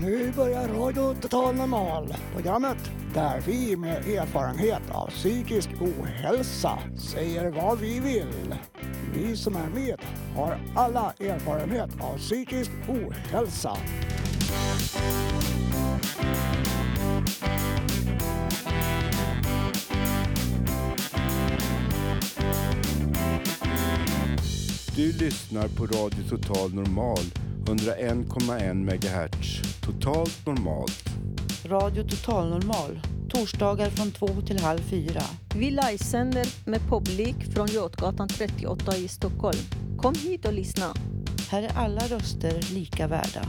Nu börjar Radio Total Normal, programmet där vi med erfarenhet av psykisk ohälsa säger vad vi vill. Vi som är med har alla erfarenhet av psykisk ohälsa. Du lyssnar på Radio Total Normal, 101,1 MHz. Totalt normalt. Radio Total Normal. Torsdagar från 2 till halv 4. Vi livesänder med publik från Götgatan 38 i Stockholm. Kom hit och lyssna. Här är alla röster lika värda.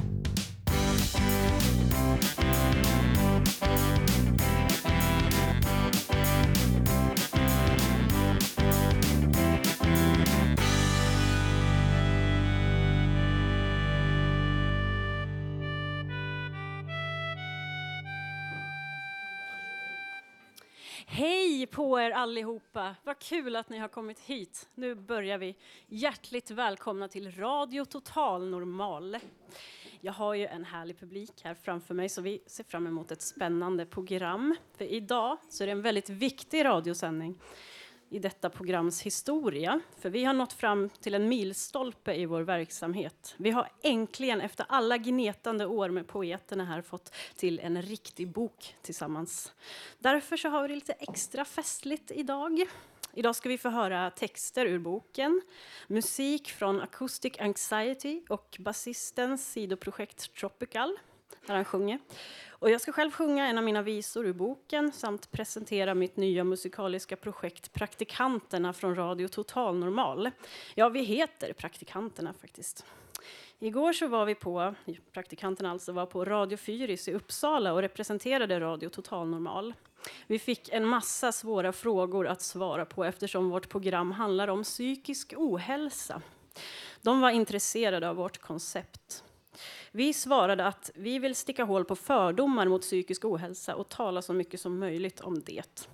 Hej på er allihopa! Vad kul att ni har kommit hit. Nu börjar vi. Hjärtligt välkomna till Radio Total Normal. Jag har ju en härlig publik här framför mig, så vi ser fram emot ett spännande program. För idag så är det en väldigt viktig radiosändning i detta programs historia. För vi har nått fram till en milstolpe i vår verksamhet. Vi har äntligen efter alla gnetande år med poeterna här fått till en riktig bok tillsammans. Därför så har vi det lite extra festligt idag. Idag ska vi få höra texter ur boken, musik från Acoustic Anxiety och basistens sidoprojekt Tropical, där han sjunger. Och jag ska själv sjunga en av mina visor ur boken samt presentera mitt nya musikaliska projekt Praktikanterna från Radio Total Normal. Ja, vi heter Praktikanterna faktiskt. Igår så var vi på, praktikanterna alltså, var på Radio Fyris i Uppsala och representerade Radio Total Normal. Vi fick en massa svåra frågor att svara på eftersom vårt program handlar om psykisk ohälsa. De var intresserade av vårt koncept. Vi svarade att vi vill sticka hål på fördomar mot psykisk ohälsa och tala så mycket som möjligt om det.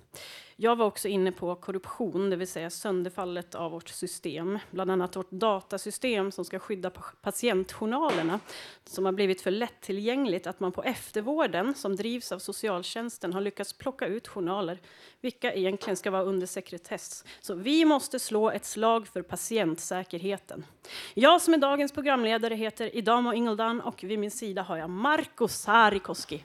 Jag var också inne på korruption, det vill säga sönderfallet av vårt system. Bland annat vårt datasystem som ska skydda patientjournalerna, som har blivit för lättillgängligt att man på eftervården som drivs av socialtjänsten har lyckats plocka ut journaler, vilka egentligen ska vara under sekretess. Så vi måste slå ett slag för patientsäkerheten. Jag som är dagens programledare heter Idamo Ingeldun och vid min sida har jag Marko Saarikoski.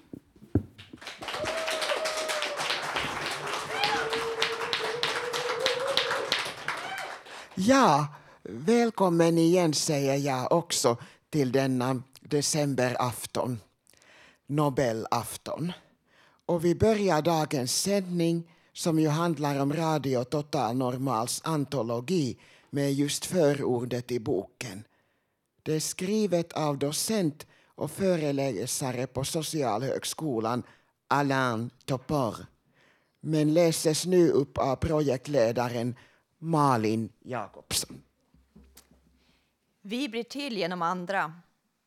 Ja, välkommen igen säger jag också till denna decemberafton, Nobelafton. Och vi börjar dagens sändning som ju handlar om Radio Total Normals antologi med just förordet i boken. Det är skrivet av docent och föreläsare på Socialhögskolan Alain Topor, men läses nu upp av projektledaren Malin Jakobsson. Vi blir till genom andra,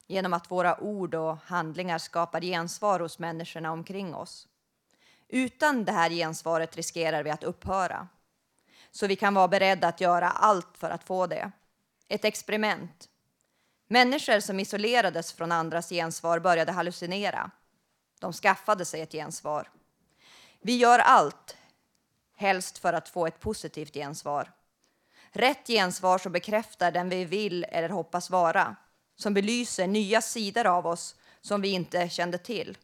genom att våra ord och handlingar skapar gensvar hos människorna omkring oss. Utan det här gensvaret riskerar vi att upphöra. Så vi kan vara beredda att göra allt för att få det. Ett experiment. Människor som isolerades från andras gensvar började hallucinera. De skaffade sig ett gensvar. Vi gör allt, helst för att få ett positivt gensvar. Rätt gensvar som bekräftar den vi vill eller hoppas vara. Som belyser nya sidor av oss som vi inte kände till.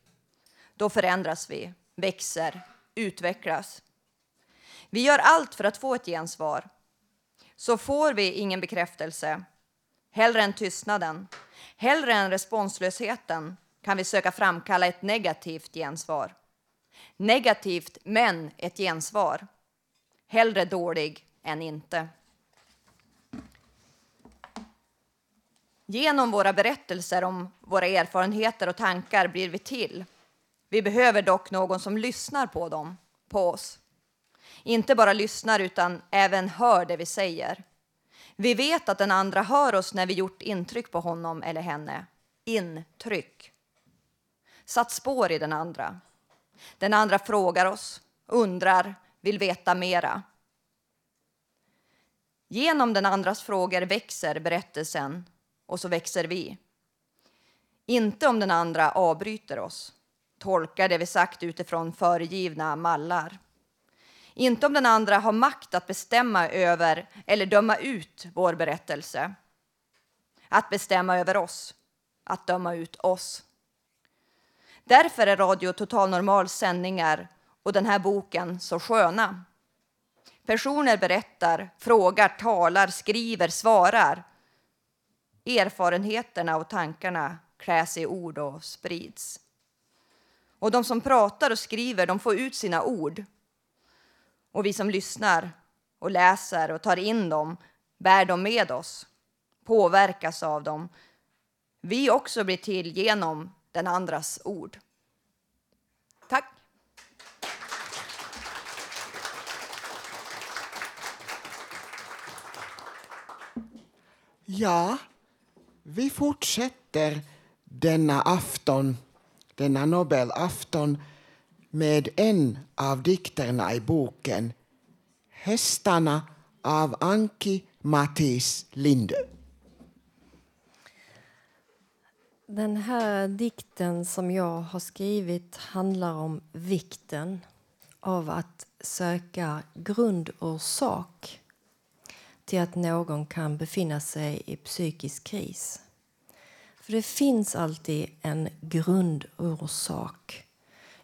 Då förändras vi, växer, utvecklas. Vi gör allt för att få ett gensvar. Så får vi ingen bekräftelse. Hellre än tystnaden, hellre än responslösheten kan vi söka framkalla ett negativt gensvar. Negativt, men ett gensvar. Hellre dålig än inte. Genom våra berättelser om våra erfarenheter och tankar blir vi till. Vi behöver dock någon som lyssnar på dem, på oss. Inte bara lyssnar utan även hör det vi säger. Vi vet att den andra hör oss när vi gjort intryck på honom eller henne. Intryck. Satt spår i den andra. Den andra frågar oss, undrar, vill veta mera. Genom den andras frågor växer berättelsen och så växer vi. Inte om den andra avbryter oss, tolkar det vi sagt utifrån föregivna mallar. Inte om den andra har makt att bestämma över eller döma ut vår berättelse. Att bestämma över oss, att döma ut oss. Därför är Radio Total Normals sändningar och den här boken så sköna. Personer berättar, frågar, talar, skriver, svarar. Erfarenheterna och tankarna kläs i ord och sprids. Och de som pratar och skriver, de får ut sina ord. Och vi som lyssnar och läser och tar in dem, bär dem med oss, påverkas av dem. Vi också blir till genom den andras ord. Tack! Ja, vi fortsätter denna afton, denna Nobelafton, med en av dikterna i boken Hästarna av Anki Mathis Linde. Den här dikten som jag har skrivit handlar om vikten av att söka grundorsak till att någon kan befinna sig i psykisk kris. För det finns alltid en grundorsak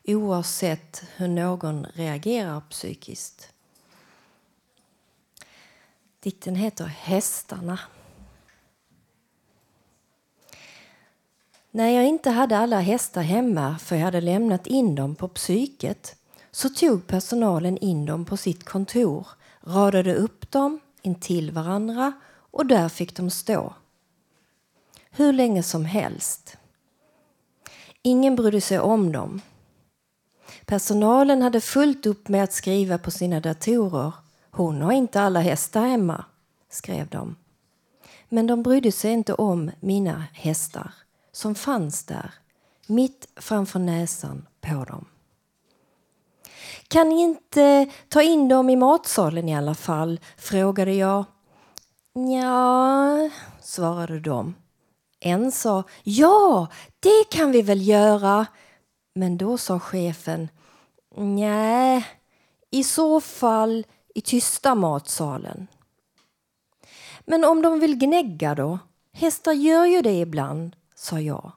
oavsett hur någon reagerar psykiskt. Dikten heter Hästarna. När jag inte hade alla hästar hemma för jag hade lämnat in dem på psyket så tog personalen in dem på sitt kontor, radade upp dem intill varandra och där fick de stå. Hur länge som helst. Ingen brydde sig om dem. Personalen hade fullt upp med att skriva på sina datorer. Hon har inte alla hästar hemma, skrev de. Men de brydde sig inte om mina hästar som fanns där, mitt framför näsan på dem. Kan ni inte ta in dem i matsalen i alla fall, frågade jag. Ja, svarade de. En sa, ja, det kan vi väl göra. Men då sa chefen, nej, i så fall i tysta matsalen. Men om de vill gnägga då? Hästar gör ju det ibland, sa jag.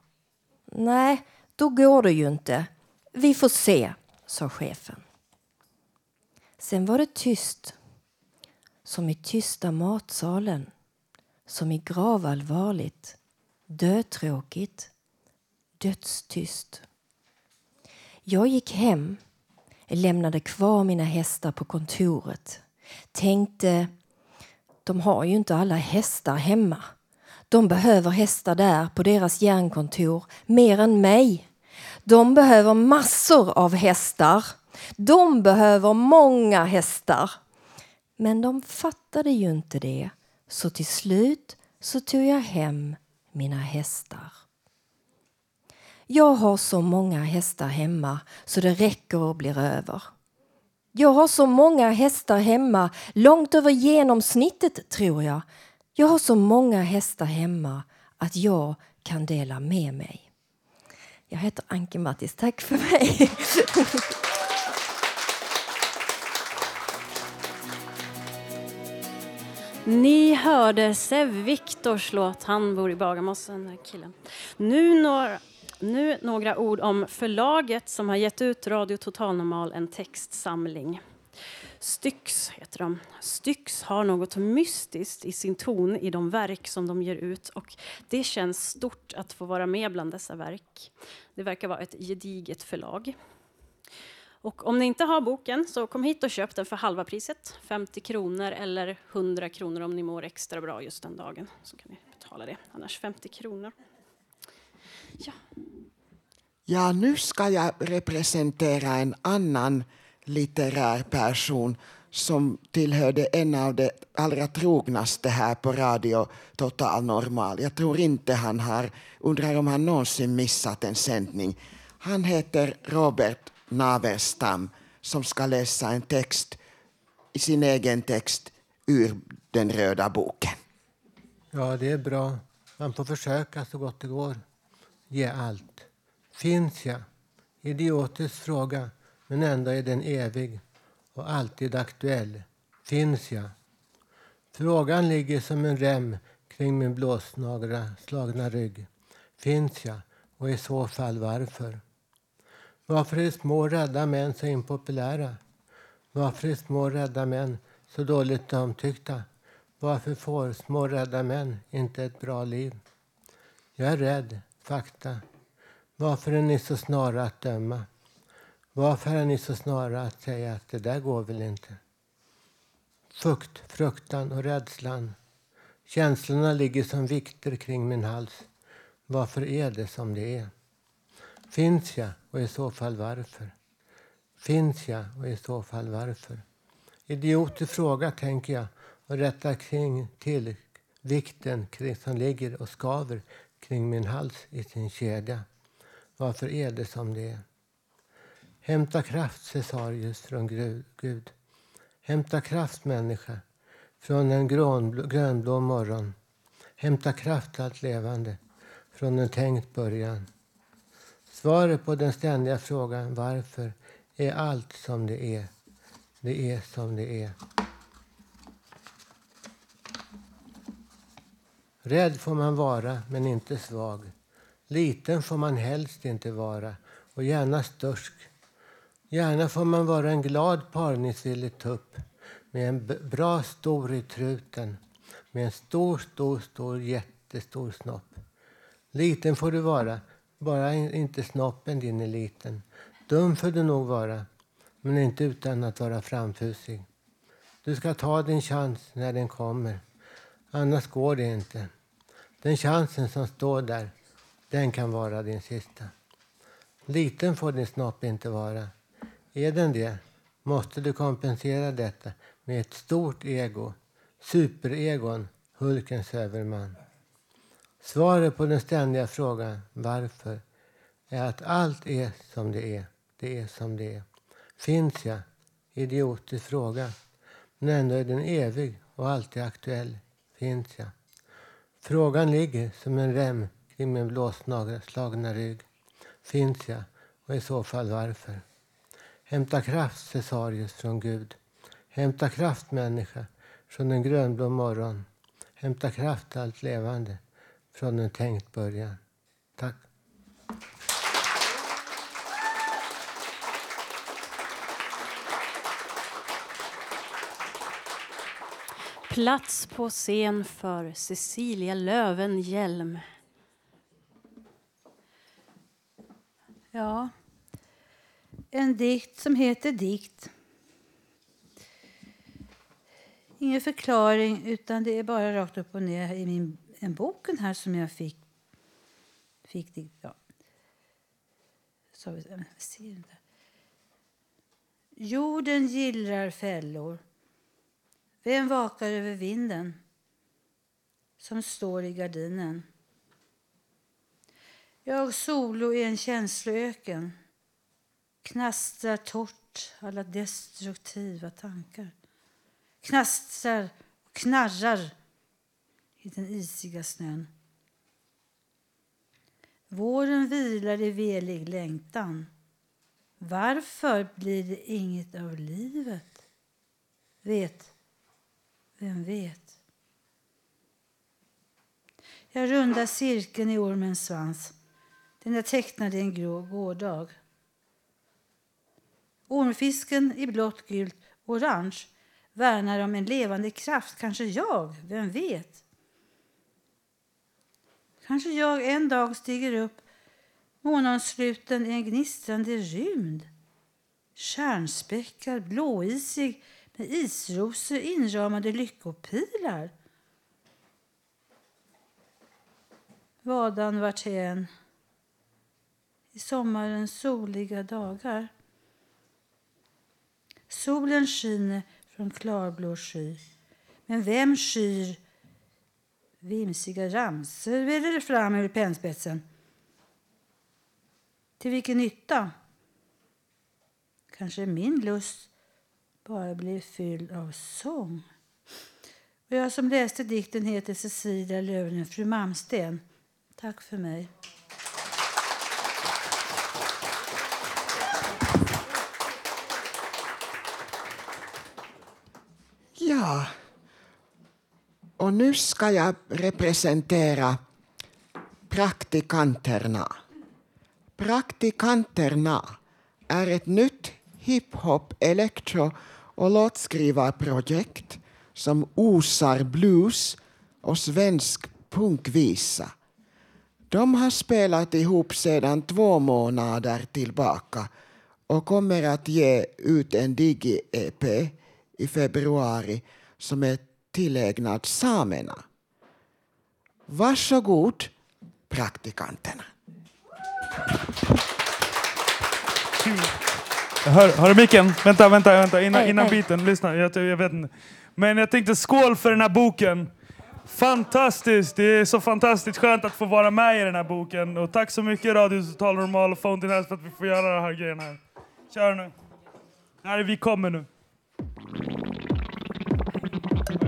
Nej, då går det ju inte. Vi får se, sa chefen. Sen var det tyst, som i tysta matsalen, som i gravallvarligt, dödtråkigt, dödstyst. Jag gick hem, lämnade kvar mina hästar på kontoret. Tänkte, de har ju inte alla hästar hemma. De behöver hästar där på deras hjärnkontor, mer än mig. De behöver massor av hästar. De behöver många hästar. Men de fattade ju inte det. Så till slut så tog jag hem mina hästar. Jag har så många hästar hemma så det räcker och blir över. Jag har så många hästar hemma, långt över genomsnittet tror jag. Jag har så många hästar hemma att jag kan dela med mig. Jag heter Anki Mathis, tack för mig. Ni hörde Sev Viktors låt, han bor i Bagarmossen, den här killen. Nu några ord om förlaget som har gett ut Radio Total Normal, en textsamling. Styx heter de. Styx har något mystiskt i sin ton i de verk som de ger ut och det känns stort att få vara med bland dessa verk. Det verkar vara ett gediget förlag. Och om ni inte har boken så kom hit och köp den för halva priset. 50 kronor eller 100 kronor om ni mår extra bra just den dagen. Så kan ni betala det, annars 50 kronor. Ja, nu ska jag representera en annan litterär person som tillhörde en av de allra trognaste här på Radio Total Normal. Jag tror inte han har, undrar om han någonsin missat en sändning. Han heter Robert Naverstam som ska läsa en text, i sin egen text, ur den röda boken. Ja, det är bra. Man får försöka så gott det går. ge allt. Finns jag? Idiotisk fråga, men ändå är den evig och alltid aktuell. Finns jag? Frågan ligger som en rem kring min blåslagna rygg. Finns jag? Och i så fall varför? Varför är små rädda män så impopulära? Varför är små rädda män så dåligt omtyckta? Varför får små rädda män inte ett bra liv? Jag är rädd, fakta. Varför är ni så snara att döma? Varför är ni så snara att säga att det där går väl inte? Fukt, fruktan och rädslan. Känslorna ligger som vikter kring min hals. Varför är det som det är? Finns jag och i så fall varför? Finns jag och i så fall varför? Idiotisk fråga, tänker jag, och rättar kring till vikten kring som ligger och skaver kring min hals i sin kedja. Varför är det som det är? Hämta kraft, Cesarius, från Gud. Hämta kraft, människa, från en grönblå morgon. Hämta kraft, allt levande, från en tänkt början. Svaret på den ständiga frågan varför är allt som det är. Det är som det är. Rädd får man vara, men inte svag. Liten får man helst inte vara, och gärna störsk. Gärna får man vara en glad parningsvillig tupp, med en bra stor i truten, med en stor, jättestor snopp. Liten får du vara, bara inte snoppen din är liten. Dum får du nog vara, men inte utan att vara framfusig. Du ska ta din chans när den kommer, annars går det inte. Den chansen som står där, den kan vara din sista. Liten får din snopp inte vara. Är den det, måste du kompensera detta med ett stort ego. Superegon, Hulkens överman. Svaret på den ständiga frågan varför är att allt är som det är. Det är som det är. Finns jag? Idiotisk fråga. Men ändå är den evig och alltid aktuell. Finns jag? Frågan ligger som en rem kring min blåslagna rygg. Finns jag? Och i så fall varför? Hämta kraft, Cesarius, från Gud. Hämta kraft, människa, från en grönblå morgon. Hämta kraft, allt levande, från en tänkt början. Tack. Plats på scen för Cecilia Löfvenhjelm. Ja, en dikt som heter Dikt. Ingen förklaring, utan det är bara rakt upp och ner i en boken här som jag fick dikt. Ja. Så vi ser den där. Jorden gillrar fällor. Vem vakar över vinden som står i gardinen? Jag solo i en känsloöken, knastrar torrt alla destruktiva tankar. Knastrar och knarrar i den isiga snön. Våren vilar i velig längtan. Varför blir det inget av livet? Vem vet? Jag rundar cirkeln i ormens svans. Den jag tecknade en grå gårdag. Ormfisken i blått, gult, orange värnar om en levande kraft. Kanske jag, vem vet? Kanske jag en dag stiger upp månansluten i en gnistrande rymd. Stjärnspäckad, blåisig, med isrosor inramade lyckopilar. Vadan vart hen i sommarens soliga dagar. Solen skiner från klarblå sky. Men vem skyr vimsiga ramser väller fram ur penspetsen? Till vilken nytta? Kanske min lust bara blir fylld av sång. Och jag som läste dikten heter Cecilia Löfvenhjelm, fru Malmsten. Tack för mig. Ja, och nu ska jag representera Praktikanterna. Praktikanterna är ett nytt hiphop, elektro- och låtskrivarprojekt som osar blues och svensk punkvisa. De har spelat ihop sedan 2 månader tillbaka och kommer att ge ut en digi-EP i februari som är tillägnad samerna. Varsågod, Praktikanterna. Hör du micken? Vänta. Innan biten. Lyssna. Jag vet inte. Men jag tänkte skål för den här boken. Fantastiskt. Det är så fantastiskt skönt att få vara med i den här boken. Och tack så mycket Radio Total Normal och Fountain House för att vi får göra den här grejen här. Kör nu. Här är vi kommer nu.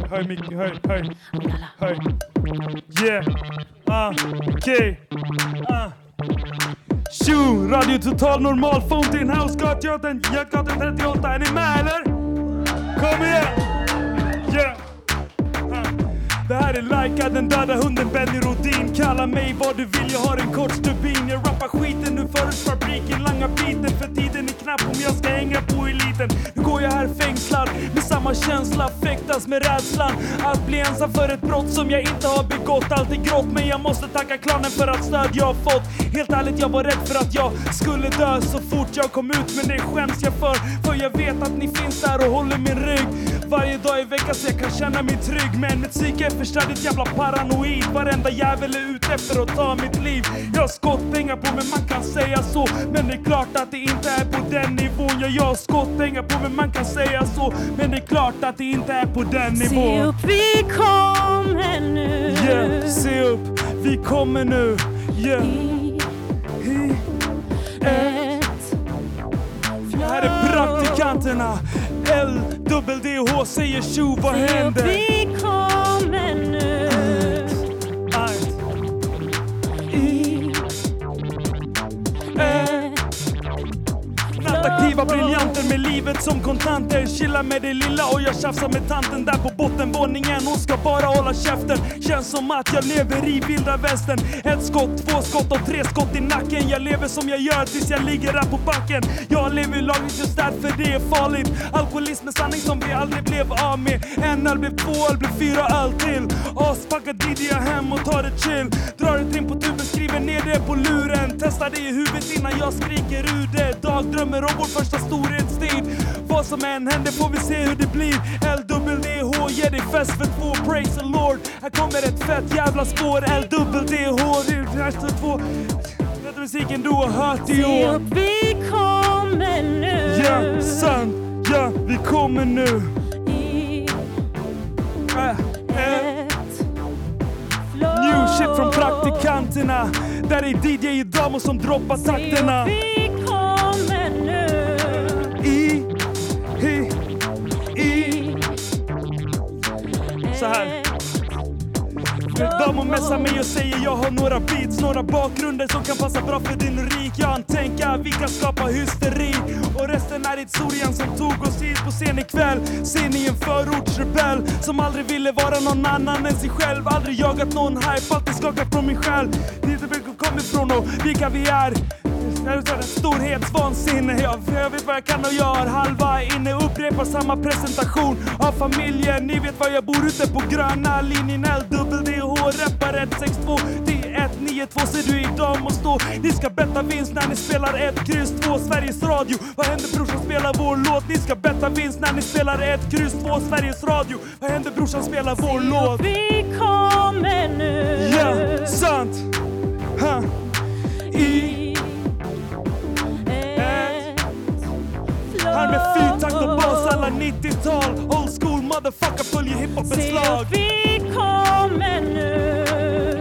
Höj Micke, höj. Yeah. Okej. Tjo, Radio Total Normal, Fountain House, Götgatan 38, är ni med eller? Kom igen! Yeah! Det här är Laika, den döda hunden Benny Rodin. Kalla mig vad du vill, jag har en kort stubin. Jag rappar skiten nu förut fabriken, langa biten. För tiden är knapp om jag ska hänga på eliten. Nu går jag här fängslad med samma känsla, fäktas med rädslan att bli ensam för ett brott som jag inte har begått. Allt är grått men jag måste tacka klanen för allt stöd jag har fått. Helt ärligt jag var rädd för att jag skulle dö så fort jag kom ut, men det skäms jag för jag vet att ni finns där och håller min rygg. Varje dag i veckan så jag kan känna mig trygg, men mitt psyke är förstärdigt jävla paranoid. Varenda jävel är ute efter att ta mitt liv. Jag har skottängar på mig, man kan säga så, men det är klart att det inte är på den nivån. Jag har skottängar på mig, man kan säga så, men det är klart att det inte är på den nivån. Se upp, vi kommer nu. Yeah, se upp, vi kommer nu. Yeah. Här är Praktikanterna. L-W-D-H säger tjo, vad händer? Vi kommer nu. Nattaktiva briljanter med livet som kontanter. Chilla med det lilla och jag tjafsar med tanten där på bottenvåningen. Hon ska bara hålla käften. Känns som att jag lever i vilda västern. 1 skott, 2 skott och 3 skott i nacken. Jag lever som jag gör tills jag ligger där på backen. Jag lever lagligt just därför det är farligt. Alkoholism är sanning som vi aldrig blev av med. 1 öl blev 2 öl blev 4 öl till. Aspackar didiga hem och tar det chill. Drar ett rim på tuben, skriver ner det på luren. Testar det i huvudet innan jag skriker ur det. Dagdrömmer om vår första storhetstid. Vad som än händer får vi se hur det blir. LWDH ger dig fest för 2. Praise the Lord. Här kommer ett fett jävla spår. LWDH det är för 2. Det är musiken du har hört i år. Ja, vi kommer nu. Ja, sant. Ja, vi kommer nu. I ett flow. New shit från Praktikanterna. Där är DJ Idamo som droppar takterna. Så här. De och mässar mig och säger jag har några beats, några bakgrunder som kan passa bra för din rik. Jag hann tänka, vi kan skapa hysteri. Och resten är historien som tog oss hit på scen ikväll. Sen i en förortsrebell som aldrig ville vara någon annan än sig själv. Aldrig jagat någon hype, alltid skakat från min själ. Det är inte mycket kommer ifrån och vilka vi är. När du tar en storhetsvansinne. Jag vet vad jag kan och jag har halva inne. Upprepar samma presentation av familjen. Ni vet var jag bor ute på gröna linjen. LWDH rappar 162-192 ser du i dam och stå. Ni ska betta vinst när ni spelar 1-2 Sveriges Radio. Vad händer brorsan spelar vår låt? Ni ska betta vinst när ni spelar 1-2 Sveriges Radio. Vad händer brorsan spelar vår låt? Vi kommer nu. Ja, sant. Han med fyrtakt och bas alla 90-tal. Old school motherfucker följer hiphopens lag. Se vi kommer nu.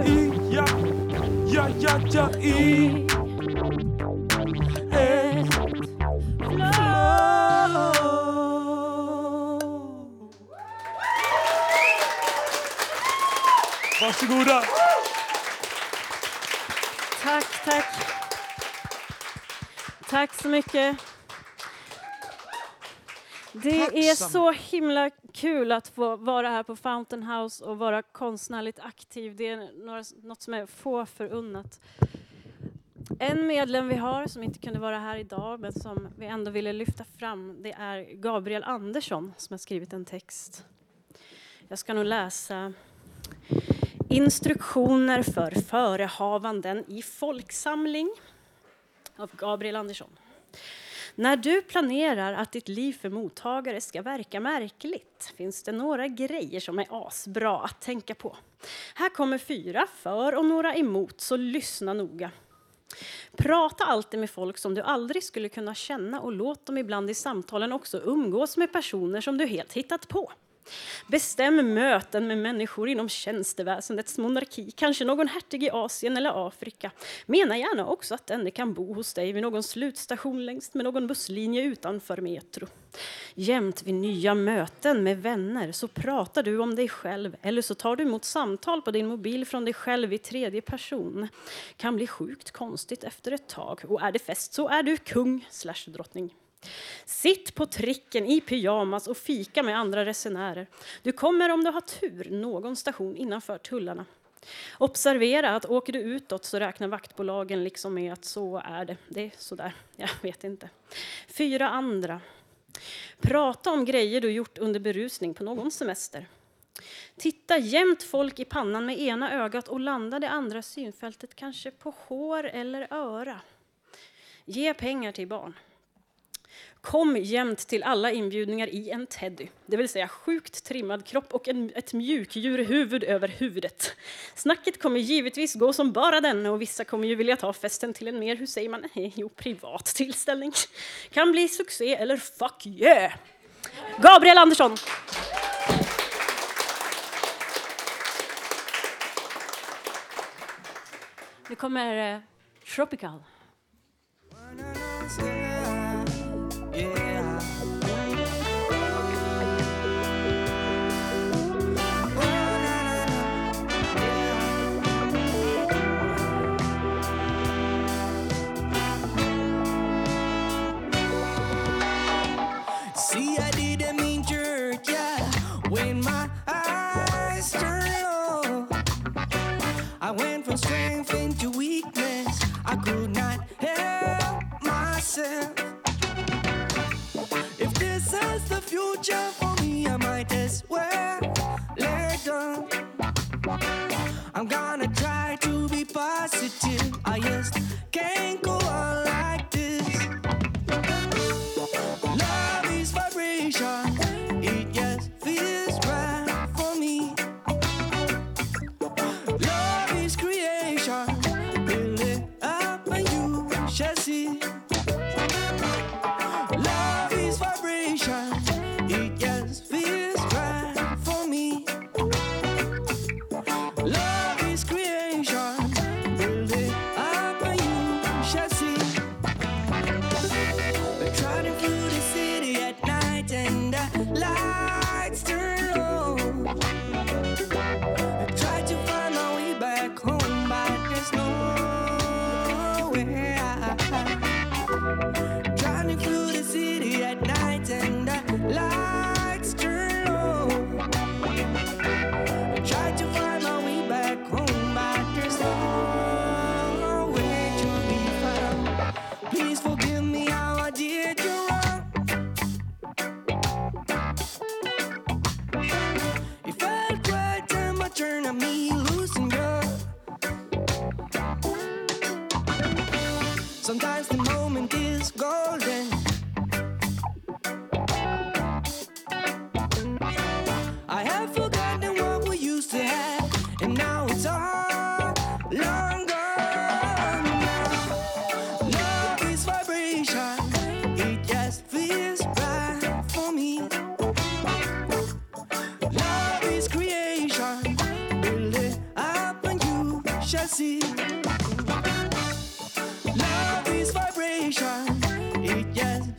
I, ja, i ett flow. Varsågoda. Tack. Tack så mycket. Det är så himla kul att få vara här på Fountain House och vara konstnärligt aktiv. Det är något som är få förunnat. En medlem vi har som inte kunde vara här idag men som vi ändå ville lyfta fram, det är Gabriel Andersson som har skrivit en text. Jag ska nog läsa. Instruktioner för förehavanden i folksamling av Gabriel Andersson. När du planerar att ditt liv för mottagare ska verka märkligt finns det några grejer som är asbra att tänka på. Här kommer 4 för och några emot, så lyssna noga. Prata alltid med folk som du aldrig skulle kunna känna och låt dem ibland i samtalen också umgås med personer som du helt hittat på. Bestäm möten med människor inom tjänsteväsendets monarki, kanske någon hertig i Asien eller Afrika. Mena gärna också att denne kan bo hos dig vid någon slutstation längst med någon busslinje utanför metro. Jämt vid nya möten med vänner så pratar du om dig själv eller så tar du emot samtal på din mobil från dig själv i tredje person. Kan bli sjukt konstigt efter ett tag, och är det fest så är du kung/drottning. Sitt på tricken i pyjamas och fika med andra resenärer. Du kommer om du har tur någon station innanför tullarna. Observera att åker du utåt så räknar vaktbolagen liksom med att så är det. Det är sådär, jag vet inte. 4 andra. Prata om grejer du gjort under berusning på någon semester. Titta jämt folk i pannan med ena ögat och landa det andra synfältet kanske på hår eller öra. Ge pengar till barn. Kom jämt till alla inbjudningar i en teddy, det vill säga sjukt trimmad kropp och ett mjukdjurhuvud över huvudet. Snacket kommer givetvis gå som bara den, och vissa kommer ju vilja ta festen till en mer, hur säger man, privat tillställning. Kan bli succé eller fuck yeah! Gabriel Andersson! Nu kommer Tropical. Love is vibration, it just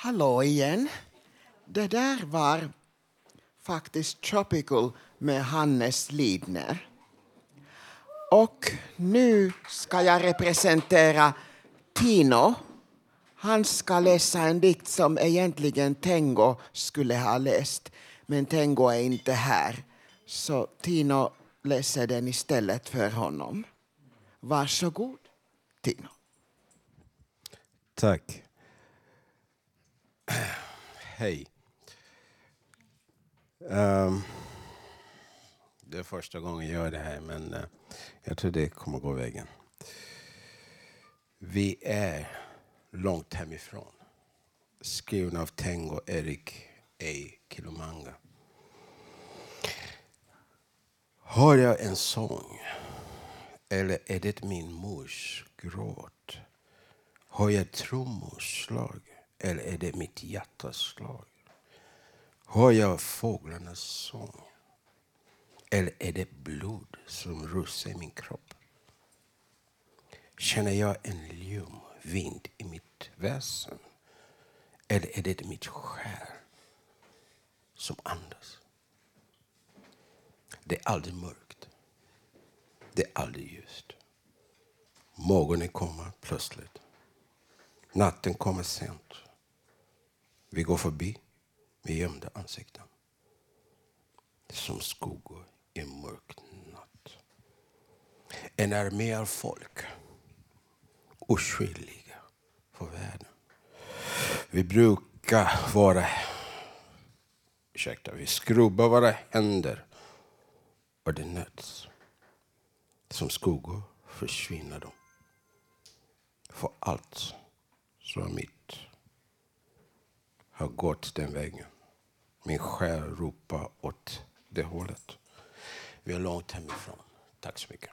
Hallå igen. Det där var faktiskt Tropical med Hannes Lidner. Och nu ska jag representera Tino. Han ska läsa en dikt som egentligen Tengo skulle ha läst. Men Tengo är inte här. Så Tino läser den istället för honom. Varsågod, Tino. Tack. Hej. Det är första gången jag gör det här, men jag tror det kommer gå vägen. Vi är långt hemifrån. Skriven av Tengo Erik Ej Kilomanga. Hör jag en sång? Eller är det min mors gråt? Hör jag trummors slag? Eller är det mitt hjärtas slag? Hör jag fåglarnas sång? Eller är det blod som rusar i min kropp? Känner jag en ljum vind i mitt väsen? Eller är det mitt själ som andas? Det är aldrig mörkt. Det är aldrig ljust. Morgonen kommer plötsligt. Natten kommer sent. Vi går förbi med gömda ansikten. Som skuggor i en mörk natt. En armé av folk. Oskyldiga för världen. Vi brukar vara... vi skrubbar våra händer. Och det nöts. Som skuggor försvinner de. För allt som mitt har gått den vägen. Min själ ropar åt det hållet. Vi är långt hemifrån. Tack så mycket.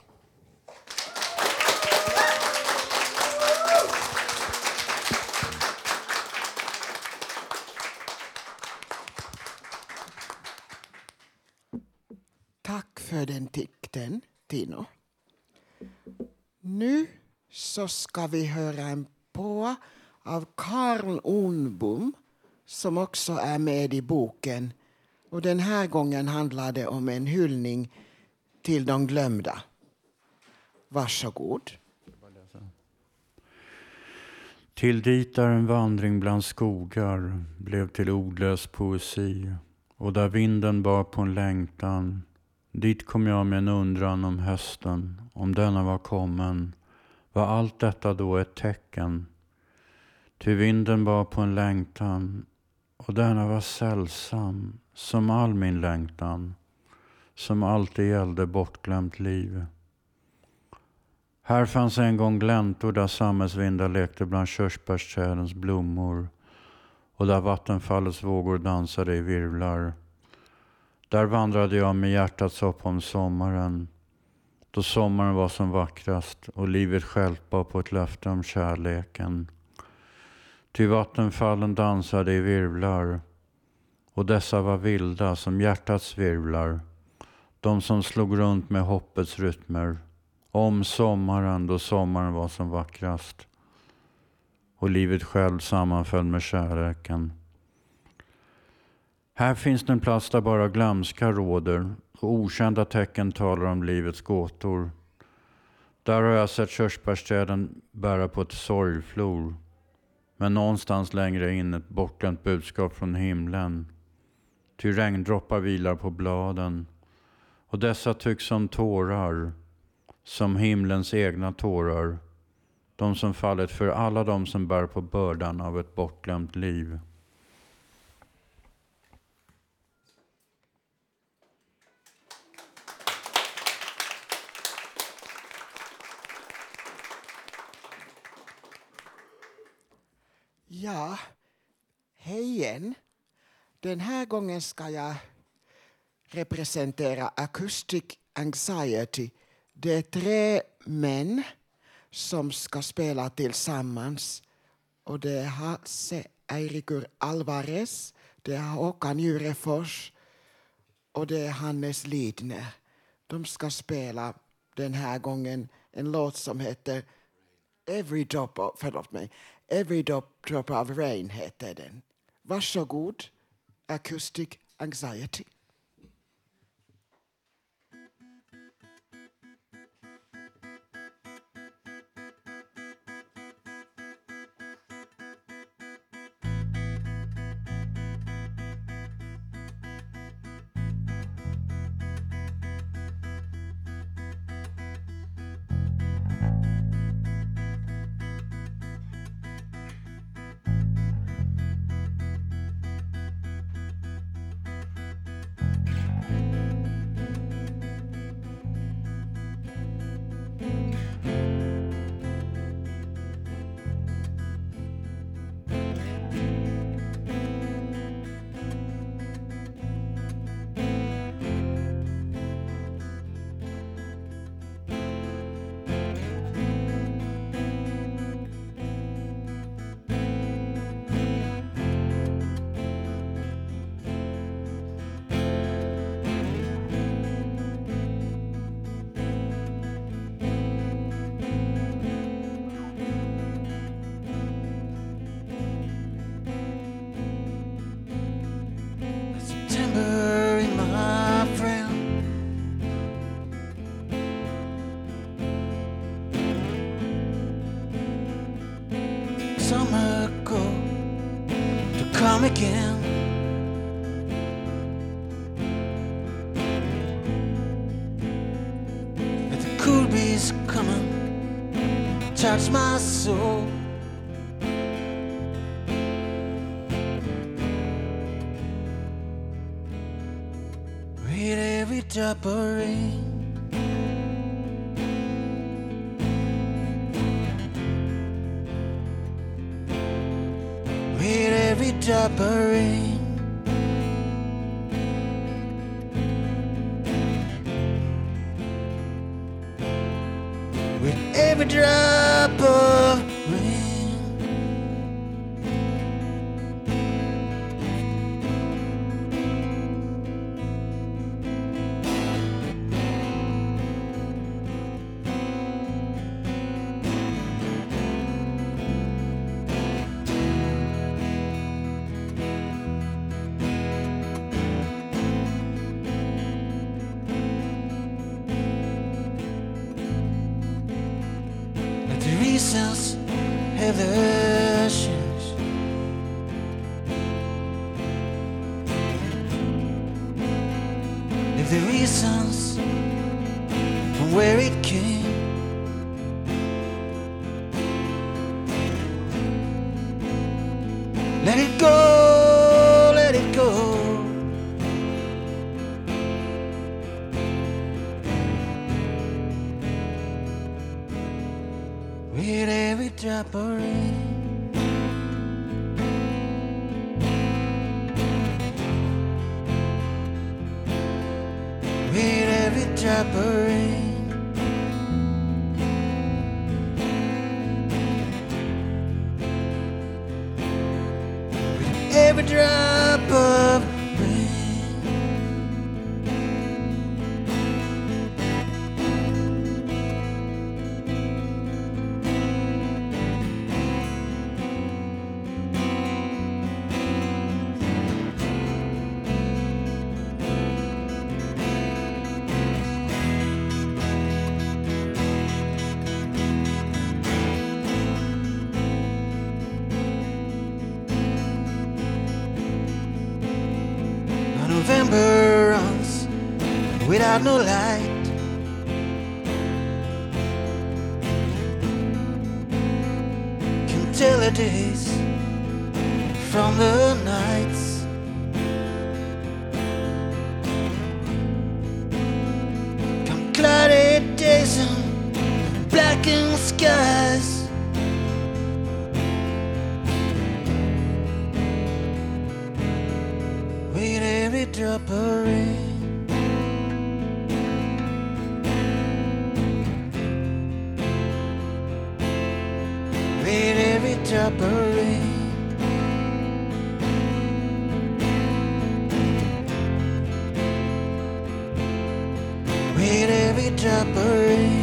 Tack för den dikten, Tino. Nu så ska vi höra en på av Karl Ohnbom, som också är med i boken. Och den här gången handlar det om en hyllning till de glömda. Varsågod. Till dit där en vandring bland skogar blev till ordlös poesi, och där vinden bar på en längtan, dit kom jag med en undran om hösten, om denna var kommen. Var allt detta då ett tecken? Ty vinden var på en längtan, och denna var sällsam, som all min längtan, som alltid gällde bortglömt liv. Här fanns en gång gläntor där sammetsvindar lekte bland körsbärsträdens blommor, och där vattenfallets vågor dansade i virvlar. Där vandrade jag med hjärtats hopp om sommaren, då sommaren var som vackrast och livet självt bar på ett löfte om kärleken. Ty vattenfallen dansade i virvlar, och dessa var vilda som hjärtats virvlar, de som slog runt med hoppets rytmer, om sommaren då sommaren var som vackrast, och livet själv sammanföll med kärleken. Här finns en plats där bara glömska råder, Okända tecken talar om livets gåtor. Där har jag sett körsbärsträden bära på ett sorgflor. Men någonstans längre in ett bortglömt budskap från himlen. Ty regndroppar vilar på bladen. Och dessa tycks som tårar. Som himlens egna tårar. De som fallit för alla de som bär på bördan av ett bortglömt liv. Ja, hej igen. Den här gången ska jag representera Acoustic Anxiety. Det är 3 män som ska spela tillsammans. Och det är Hase Eirikur Alvarez, det är Håkan Jurefors och det är Hannes Lidner. De ska spela den här gången en låt som heter Every Drop of Rain heter den. Varsågod, Acoustic Anxiety. Again, but the cool breeze coming touch my soul. Read every drop of rain. Drop of rain. With every drop of got no light. Can tell the days from the nights. Come cloudy days and blackened skies. With every drop of rain, with every drop of rain, with every drop of rain.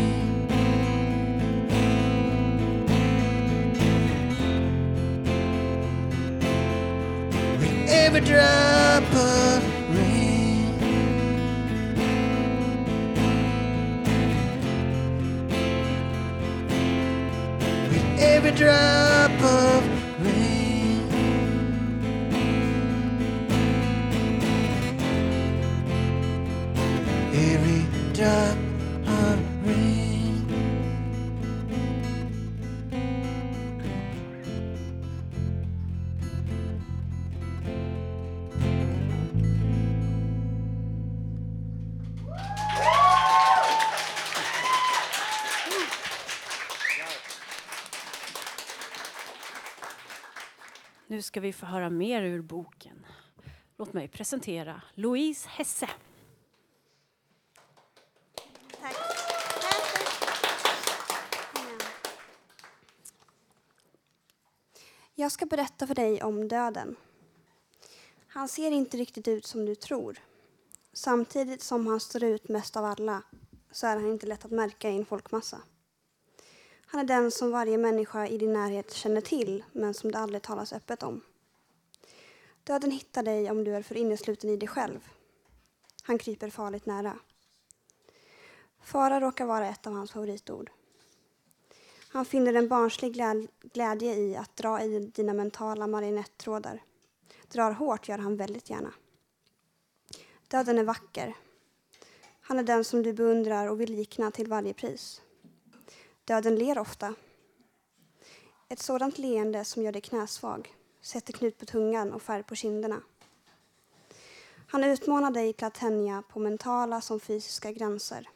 Every drop of rain, with every drop of rain, every drop of rain. Nu ska vi få höra mer ur boken. Låt mig presentera Louise Hesse. Tack. Jag ska berätta för dig om döden. Han ser inte riktigt ut som du tror. Samtidigt som han står ut mest av alla så är han inte lätt att märka i en folkmassa. Han är den som varje människa i din närhet känner till, men som det aldrig talas öppet om. Döden hittar dig om du är för innesluten i dig själv. Han kryper farligt nära. Fara råkar vara ett av hans favoritord. Han finner en barnslig glädje i att dra i dina mentala marionettrådar. Drar hårt gör han väldigt gärna. Döden är vacker. Han är den som du beundrar och vill likna till varje pris. Döden ler ofta. Ett sådant leende som gör dig knäsvag, sätter knut på tungan och färg på kinderna. Han utmanar dig till att tänja på mentala som fysiska gränser.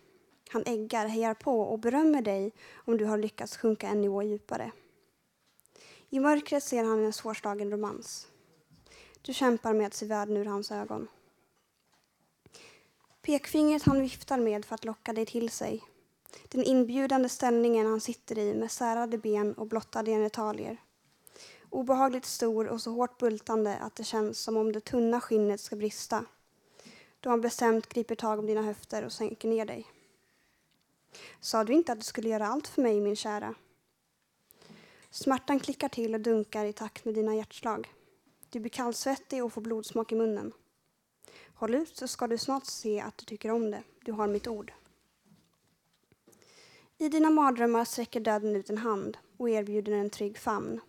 Han äggar, hejar på och berömmer dig om du har lyckats sjunka en nivå djupare. I mörkret ser han en svårslagen romans. Du kämpar med att se världen ur hans ögon. Pekfingret han viftar med för att locka dig till sig. Den inbjudande ställningen han sitter i med särade ben och blottade genitalier. Obehagligt stor och så hårt bultande att det känns som om det tunna skinnet ska brista. Då han bestämt griper tag om dina höfter och sänker ner dig. Sa du inte att du skulle göra allt för mig, min kära? Smärtan klickar till och dunkar i takt med dina hjärtslag. Du blir kallsvettig och får blodsmak i munnen. Håll ut så ska du snart se att du tycker om det. Du har mitt ord. I dina mardrömmar sträcker döden ut en hand och erbjuder en trygg famn.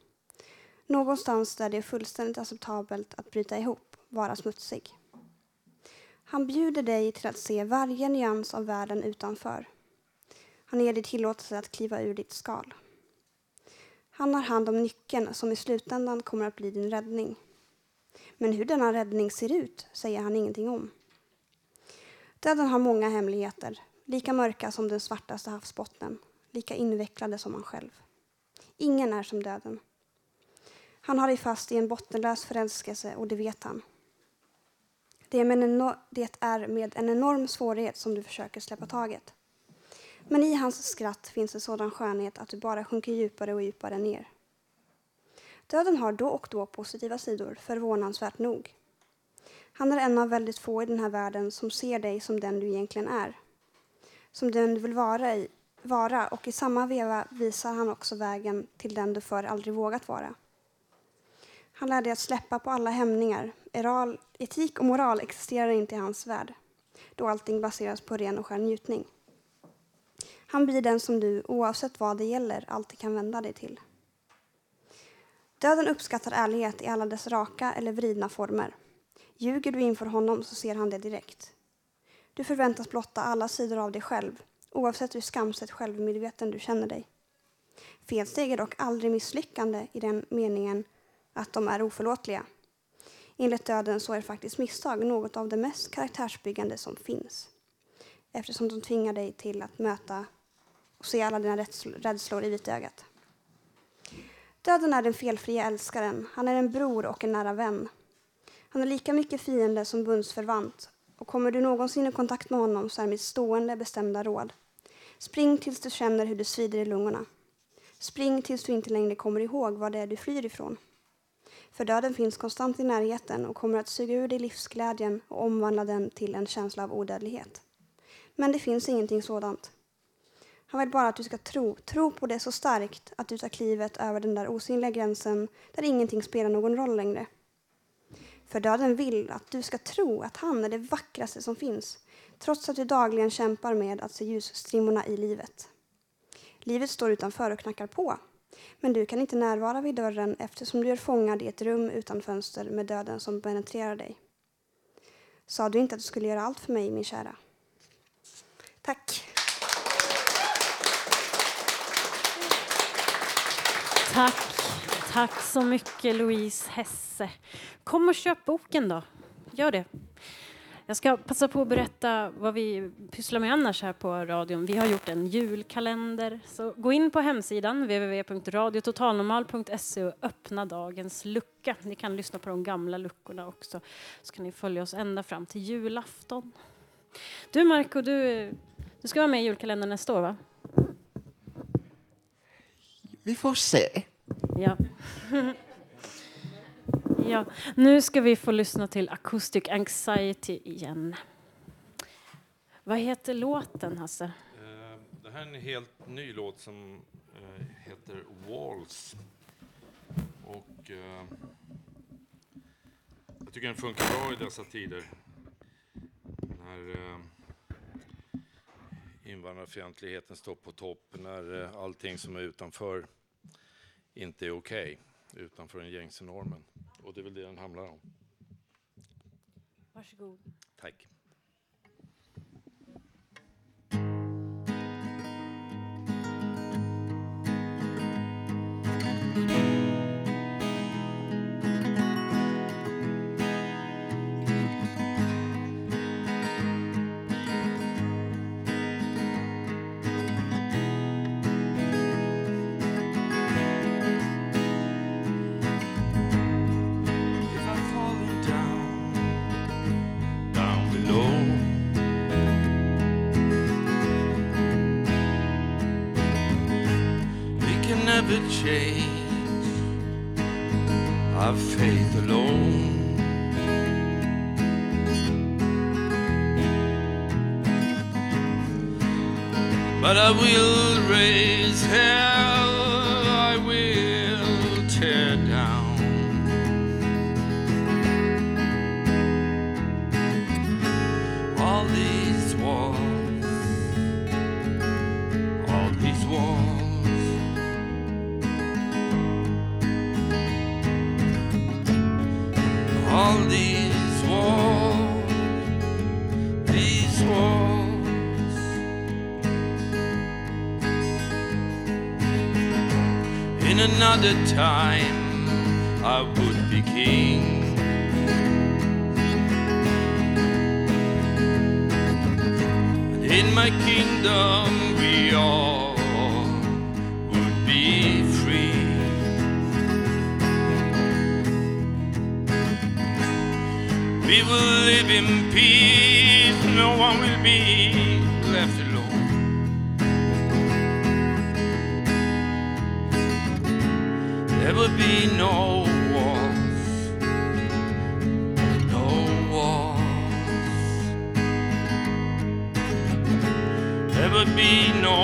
Någonstans där det är fullständigt acceptabelt att bryta ihop, vara smutsig. Han bjuder dig till att se varje nyans av världen utanför. Han ger dig tillåtelse att kliva ur ditt skal. Han har hand om nyckeln som i slutändan kommer att bli din räddning. Men hur denna räddning ser ut säger han ingenting om. Döden har många hemligheter. Lika mörka som den svartaste havsbotten. Lika invecklade som han själv. Ingen är som döden. Han har dig fast i en bottenlös förälskelse och det vet han. Det är med en enorm svårighet som du försöker släppa taget. Men i hans skratt finns en sådan skönhet att du bara sjunker djupare och djupare ner. Döden har då och då positiva sidor, förvånansvärt nog. Han är en av väldigt få i den här världen som ser dig som den du egentligen är. Som den du vill vara och i samma veva visar han också vägen till den du förr aldrig vågat vara. Han lär dig att släppa på alla hämningar. Etik och moral existerar inte i hans värld, då allting baseras på ren och skär njutning. Han blir den som du, oavsett vad det gäller, alltid kan vända dig till. Döden uppskattar ärlighet i alla dess raka eller vridna former. Ljuger du inför honom så ser han det direkt. Du förväntas blotta alla sidor av dig själv, oavsett hur skamset självmedveten du känner dig. Felsteg är dock aldrig misslyckande i den meningen att de är oförlåtliga. Enligt döden så är faktiskt misstag något av det mest karaktärsbyggande som finns, eftersom de tvingar dig till att möta och se alla dina rädslor i vitögat. Döden är den felfria älskaren. Han är en bror och en nära vän. Han är lika mycket fiende som bundsförvant. Och kommer du någonsin i kontakt med honom så är mitt stående bestämda råd: spring tills du känner hur du svider i lungorna. Spring tills du inte längre kommer ihåg vad det är du flyr ifrån. För döden finns konstant i närheten och kommer att suga ur dig livsglädjen och omvandla den till en känsla av odödlighet. Men det finns ingenting sådant. Han vill bara att du ska tro på det så starkt att du tar klivet över den där osynliga gränsen där ingenting spelar någon roll längre. För döden vill att du ska tro att han är det vackraste som finns, trots att du dagligen kämpar med att se ljusstrimmorna i livet. Livet står utanför och knackar på, men du kan inte närvara vid dörren eftersom du är fångad i ett rum utan fönster med döden som penetrerar dig. Sa du inte att du skulle göra allt för mig, min kära? Tack! Tack så mycket, Louise Hesse. Kom och köp boken då. Gör det. Jag ska passa på att berätta vad vi pysslar med annars här på radion. Vi har gjort en julkalender. Så gå in på hemsidan www.radiototalnormal.se och öppna dagens lucka. Ni kan lyssna på de gamla luckorna också. Så kan ni följa oss ända fram till julafton. Du Marko, du ska vara med i julkalendern nästa år, va? Vi får se. Ja. Ja. Nu ska vi få lyssna till Acoustic Anxiety igen. Vad heter låten, Hasse? Det här är en helt ny låt som heter Walls. Och jag tycker den funkar bra i dessa tider. När invandrarfientligheten står på topp. När allting som är utanför inte är okej, utanför den gängse normen. Och det är väl det den handlar om. Varsågod. Tack. Change our faith alone. But I will raise hell, I will tear down. All these walls, all these walls. All these walls, in another time I would be king, and in my kingdom we all would be free. We will live in peace, no one will be left alone. There will be no walls, no walls. There will be no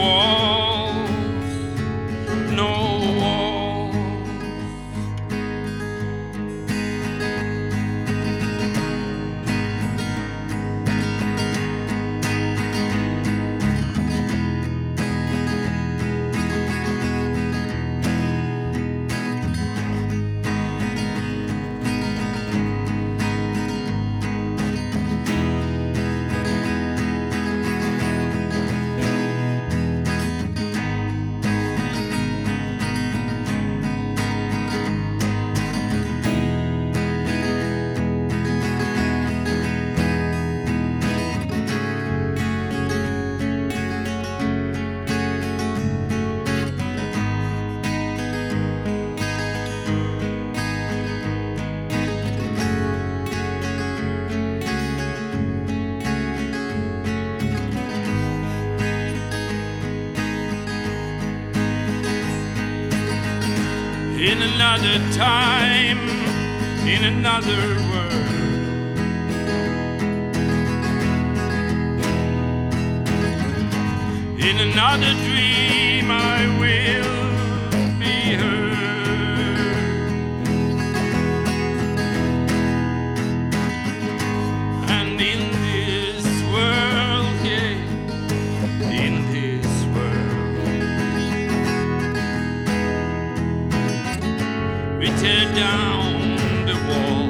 walls, no walls. in another time, in another world. In another dream I will be heard. And in this world, yeah, in this world, we tear down. Down the walls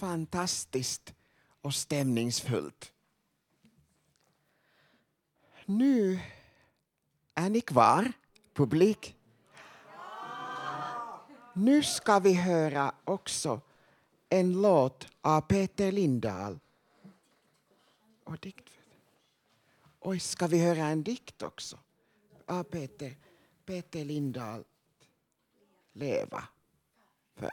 Fantastiskt och stämningsfullt. Nu är ni kvar, publik. Nu ska vi höra också en låt av Peter Lindahl. Och dikt. Oj, ska vi höra en dikt också? Av Peter Lindahl. Leva för.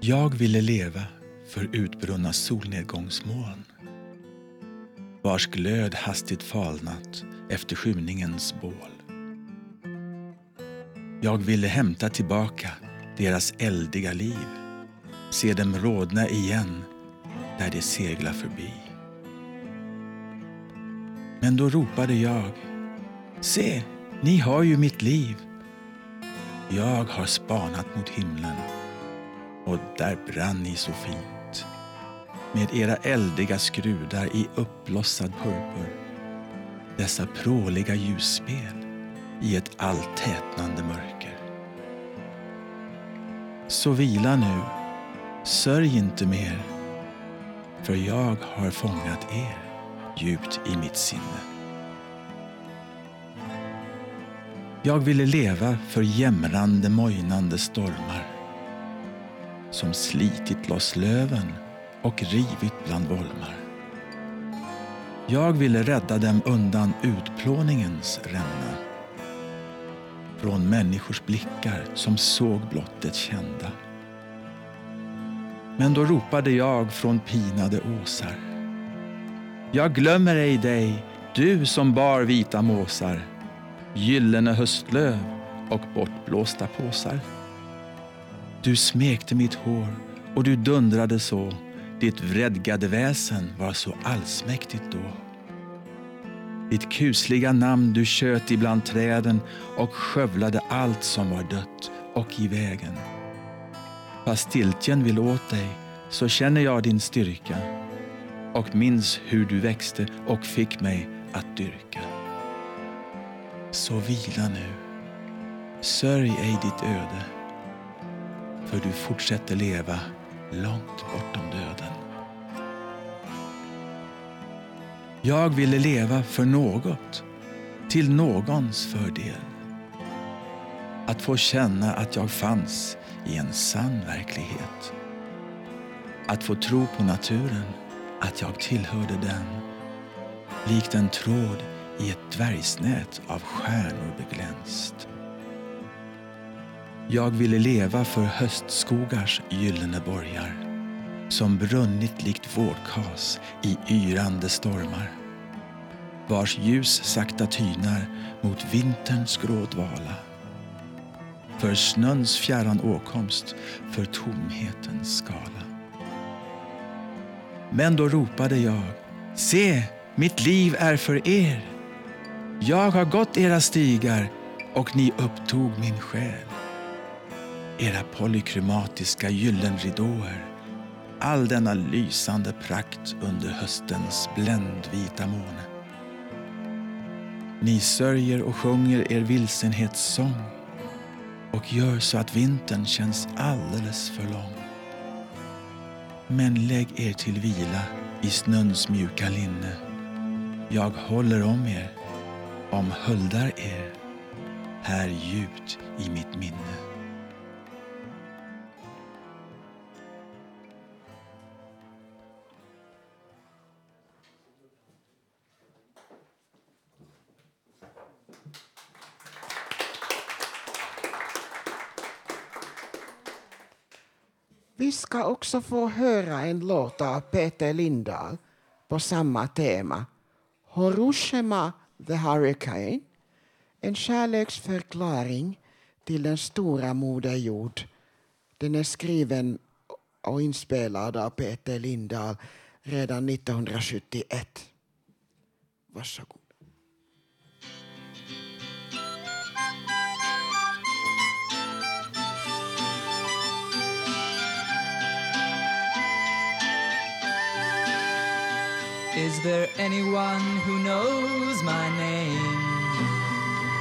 Jag ville leva för utbrunna solnedgångsmån, vars glöd hastigt falnat efter skymningens bål. Jag ville hämta tillbaka deras eldiga liv, se dem rodna igen när de seglar förbi. Men då ropade jag, se, ni har ju mitt liv. Jag har spanat mot himlen, och där brann ni så fint, med era eldiga skrudar i uppblossad purpur, dessa pråliga ljusspel i ett allt tätnande mörker. Så vila nu, sörj inte mer, för jag har fångat er djupt i mitt sinne. Jag ville leva för jämrande, mojnande stormar, som slitit loss löven och rivit bland volmar. Jag ville rädda dem undan utplåningens ränna, från människors blickar som såg blott det kända. Men då ropade jag från pinade åsar, jag glömmer ej dig, du som bar vita måsar, gyllene höstlöv och bortblåsta påsar. Du smekte mitt hår och du dundrade så, ditt vredgade väsen var så allsmäktigt då. Ditt kusliga namn du köt ibland träden och skövlade allt som var dött och i vägen. Fast stiltjen vill åt dig, så känner jag din styrka, och minns hur du växte och fick mig att dyrka. Så vila nu, sörj ej ditt öde, för du fortsätter leva långt bortom döden. Jag ville leva för något, till någons fördel. Att få känna att jag fanns i en sann verklighet. Att få tro på naturen, att jag tillhörde den. Likt en tråd i ett dvärgsnät av stjärnor beglänst. Jag ville leva för höstskogars gyllene borgar, som brunnit likt vårkas i yrande stormar, vars ljus sakta tynar mot vinterns grådvala. För snöns fjärran åkomst, för tomhetens skala. Men då ropade jag, se, mitt liv är för er. Jag har gått era stigar och ni upptog min själ. Era polykromatiska gyllenridåer, all denna lysande prakt under höstens bländvita måne. Ni sörjer och sjunger er vilsenhetssång och gör så att vintern känns alldeles för lång. Men lägg er till vila i snöns mjuka linne. Jag håller om er, omhuldar er, här djupt i mitt minne. Vi ska också få höra en låt av Peter Lindahl på samma tema. Hiroshima the Hurricane, en kärleksförklaring till den stora moderjord. Den är skriven och inspelad av Peter Lindahl redan 1971. Varsågod. Is there anyone who knows my name?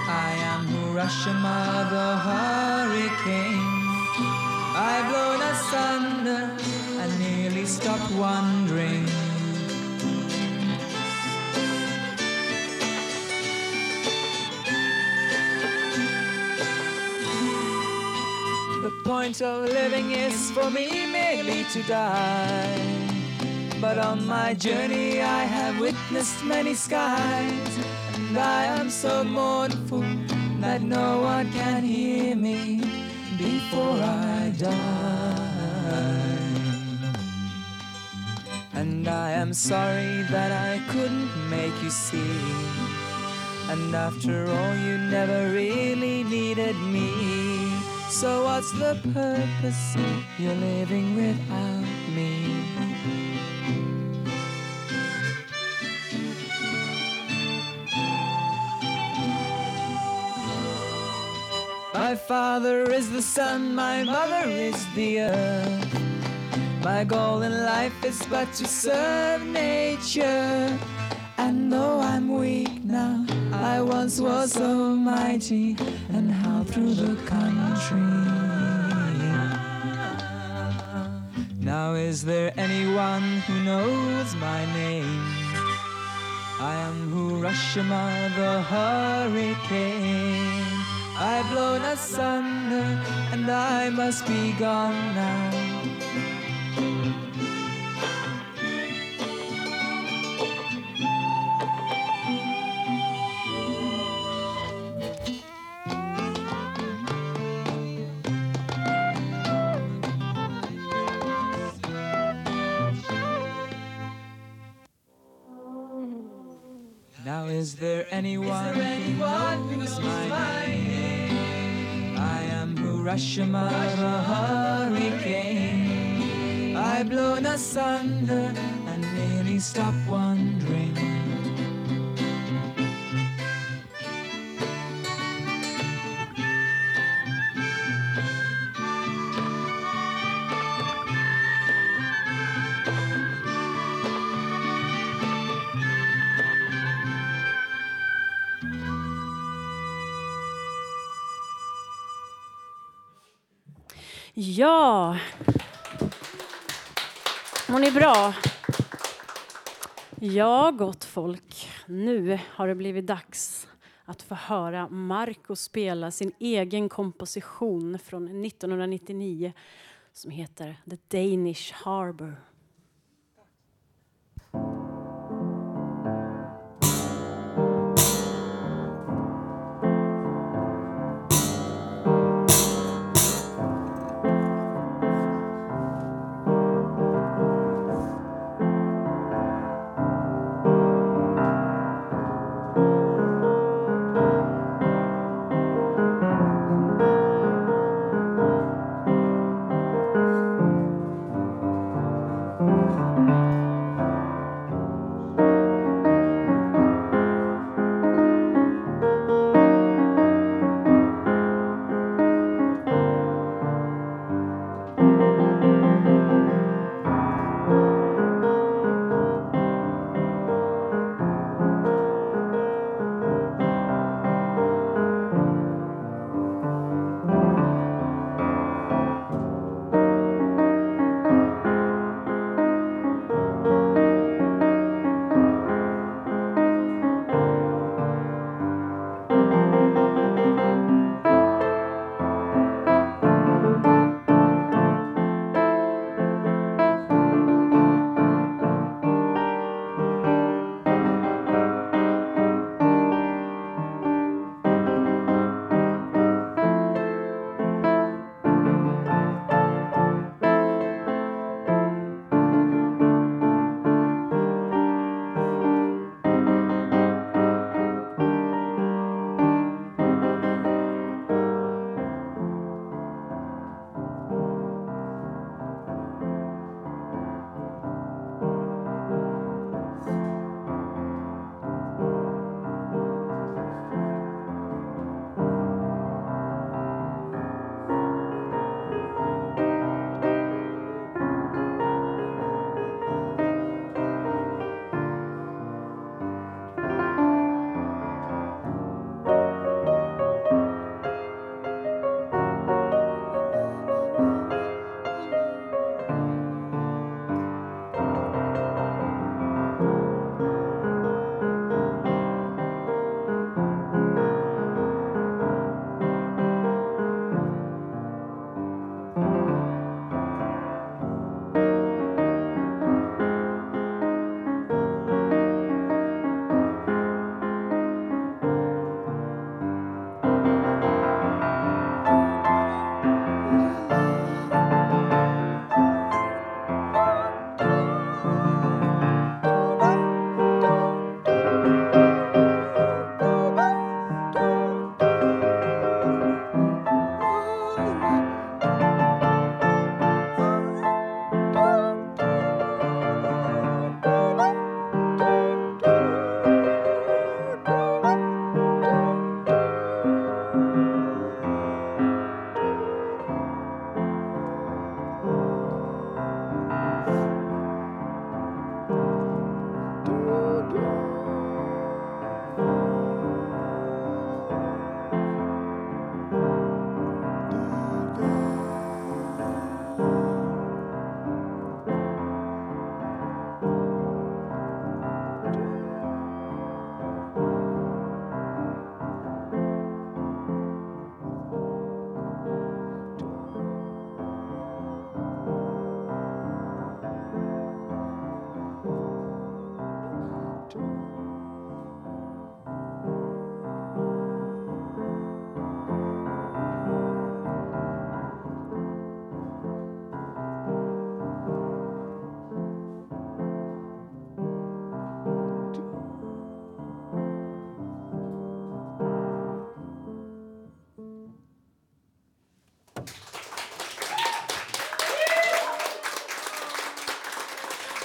I am Hiroshima the hurricane. I've blown asunder and nearly stopped wondering. The point of living is for me merely to die. But on my journey I have witnessed many skies, and I am so mournful that no one can hear me before I die. And I am sorry that I couldn't make you see, and after all you never really needed me. So what's the purpose of your living without me? My father is the sun, my mother is the earth. My goal in life is but to serve nature. And though I'm weak now, I once was so mighty and howled through the country. Now is there anyone who knows my name? I am Hiroshima the hurricane. I've blown asunder, and I must be gone now. Now is there anyone who knows my name? Hiroshima the hurricane, I've blown asunder and nearly stopped wondering. Ja, hon är bra. Ja, gott folk. Nu har det blivit dags att få höra Marko spela sin egen komposition från 1999 som heter The Danish Harbour.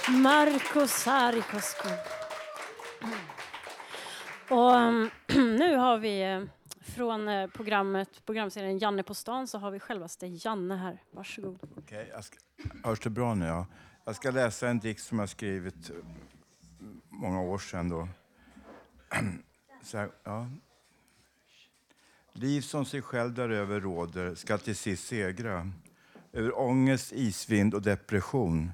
Marko Saarikoski. Och nu har vi från programserien Janne på stan så har vi självaste Janne här. Varsågod. Okej, hörs det bra nu? Ja. Jag ska läsa en dikt som jag skrivit många år sedan då. Så här, ja. Liv som sig själv däröver råder ska till sist segra över ångest, isvind och depression.